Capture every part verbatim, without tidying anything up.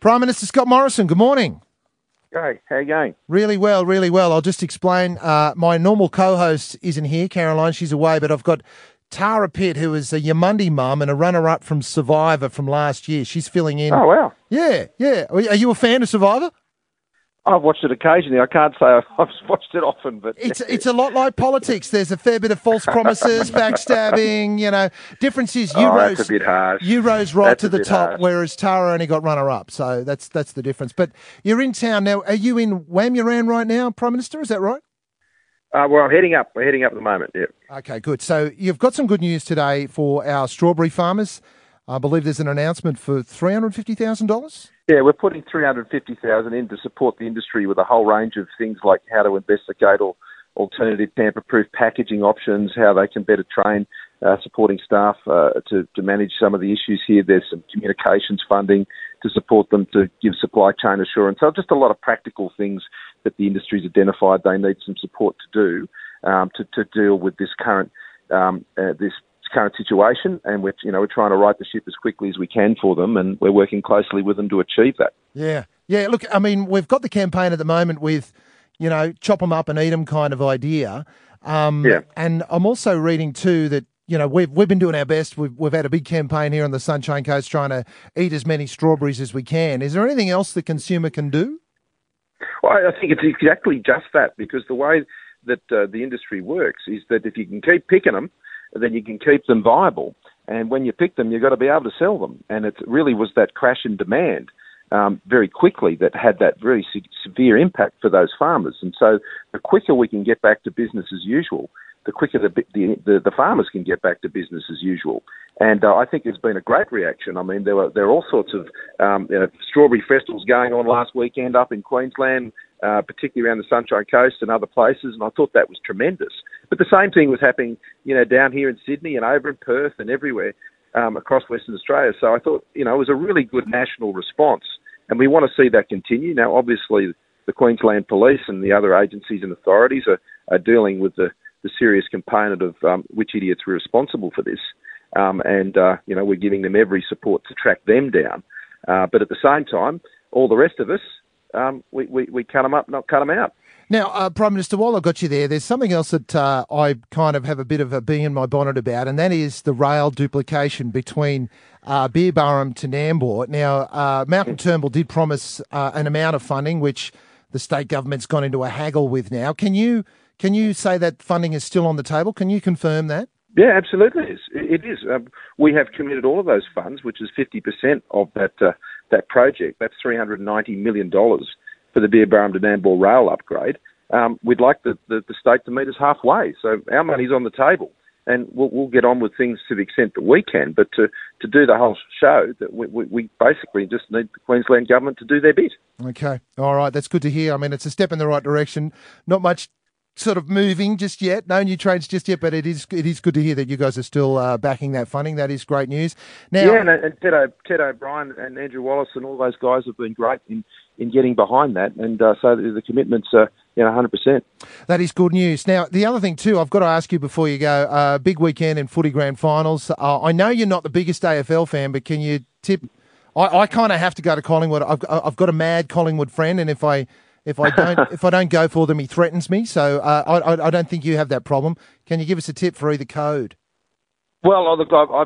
Prime Minister Scott Morrison, good morning. Hey, how are you going? Really well, really well. I'll just explain. Uh, my normal co-host isn't here, Caroline. She's away, but I've got Tara Pitt, who is a Yamundi mum and a runner-up from Survivor from last year. She's filling in. Oh, wow. Yeah, yeah. Are you a fan of Survivor? I've watched it occasionally. I can't say I've watched it often, but it's it's a lot like politics. There's a fair bit of false promises, backstabbing. You know, difference is you oh, rose that's a bit harsh. You rose right that's to the top, harsh. Whereas Tara only got runner up. So that's that's the difference. But you're in town now. Are you in Wham-Yuran right now, Prime Minister? Is that right? Uh, well, I'm heading up. We're heading up at the moment. Yeah. Okay, good. So you've got some good news today for our strawberry farmers. I believe there's an announcement for three hundred fifty thousand dollars. Yeah, we're putting three hundred fifty thousand dollars in to support the industry with a whole range of things like how to investigate or alternative tamper-proof packaging options, how they can better train uh, supporting staff uh, to, to manage some of the issues here. There's some communications funding to support them to give supply chain assurance. So just a lot of practical things that the industry's identified they need some support to do um, to, to deal with this current um, uh, this. current situation, and we're, you know, we're trying to right the ship as quickly as we can for them, and we're working closely with them to achieve that. Yeah, yeah. Look, I mean, we've got the campaign at the moment with, you know, chop them up and eat them kind of idea. Um, yeah. And I'm also reading too that, you know, we've we've been doing our best. We've we've had a big campaign here on the Sunshine Coast trying to eat as many strawberries as we can. Is there anything else the consumer can do? Well, I think it's exactly just that, because the way that uh, the industry works is that if you can keep picking them, then you can keep them viable. And when you pick them, you've got to be able to sell them. And it really was that crash in demand um, very quickly that had that very se- severe impact for those farmers. And so the quicker we can get back to business as usual, the quicker the the, the, the farmers can get back to business as usual. And uh, I think it's been a great reaction. I mean, there were there are all sorts of um, you know, strawberry festivals going on last weekend up in Queensland, uh, particularly around the Sunshine Coast and other places, and I thought that was tremendous. But the same thing was happening, you know, down here in Sydney and over in Perth and everywhere um, across Western Australia. So I thought, you know, it was a really good national response, and we want to see that continue. Now, obviously, the Queensland Police and the other agencies and authorities are, are dealing with the, the serious component of um, which idiots were responsible for this. Um, and, uh, you know, we're giving them every support to track them down. Uh, but at the same time, all the rest of us, um, we, we, we cut them up, not cut them out. Now, uh, Prime Minister, while I've got you there, there's something else that uh, I kind of have a bit of a bee in my bonnet about, and that is the rail duplication between uh, Beerburrum to Nambour. Now, uh, Malcolm Turnbull did promise uh, an amount of funding, which the state government's gone into a haggle with now. Can you can you say that funding is still on the table? Can you confirm that? Yeah, absolutely. It is. It is. Um, we have committed all of those funds, which is fifty percent of that uh, that project. That's three hundred ninety million dollars for the Beerburrum to Nambour rail upgrade. Um, we'd like the, the, the state to meet us halfway. So our money's on the table, and we'll, we'll get on with things to the extent that we can. But to, to do the whole show, that we, we, we basically just need the Queensland government to do their bit. Okay. All right. That's good to hear. I mean, it's a step in the right direction. Not much sort of moving just yet, no new trains just yet, but it is it is good to hear that you guys are still uh, backing that funding. That is great news. Now, yeah, and, and Ted, o, Ted O'Brien and Andrew Wallace and all those guys have been great in, in getting behind that, and uh, so the, the commitments are you know one hundred percent. That is good news. Now, the other thing too, I've got to ask you before you go. Uh, big weekend in footy grand finals. Uh, I know you're not the biggest A F L fan, but can you tip? I, I kind of have to go to Collingwood. I've I've got a mad Collingwood friend, and if I If I don't, if I don't go for them, he threatens me. So uh, I, I don't think you have that problem. Can you give us a tip for either code? Well, look, I,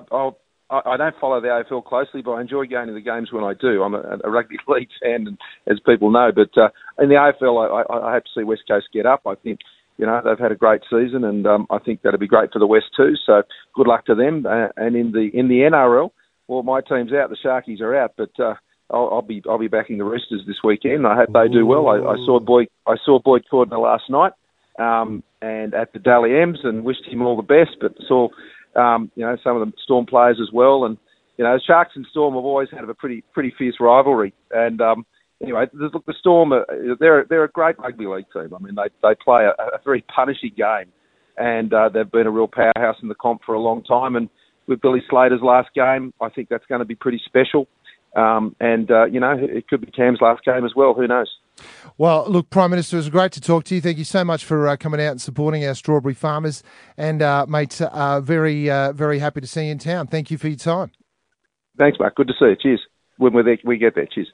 I, I don't follow the A F L closely, but I enjoy going to the games when I do. I'm a, a rugby league fan, as people know. But uh, in the A F L, I, I hope to see West Coast get up. I think you know they've had a great season, and um, I think that'll be great for the West too. So good luck to them. Uh, and in the in the N R L, well, my team's out. The Sharkies are out, but. Uh, I'll, I'll be I'll be backing the Roosters this weekend. I hope they do well. I, I saw Boyd I saw Boyd Cordner last night, um, and at the Dally M's, and wished him all the best. But saw um, you know some of the Storm players as well, and you know Sharks and Storm have always had a pretty pretty fierce rivalry. And um, anyway, the, the Storm they're they're a great rugby league team. I mean they they play a, a very punishing game, and uh, they've been a real powerhouse in the comp for a long time. And with Billy Slater's last game, I think that's going to be pretty special. Um, and, uh, you know, it could be Cam's last game as well. Who knows? Well, look, Prime Minister, it was great to talk to you. Thank you so much for uh, coming out and supporting our strawberry farmers. And, uh, mate, uh, very, uh, very happy to see you in town. Thank you for your time. Thanks, Mark. Good to see you. Cheers. When we're there, we get there. Cheers.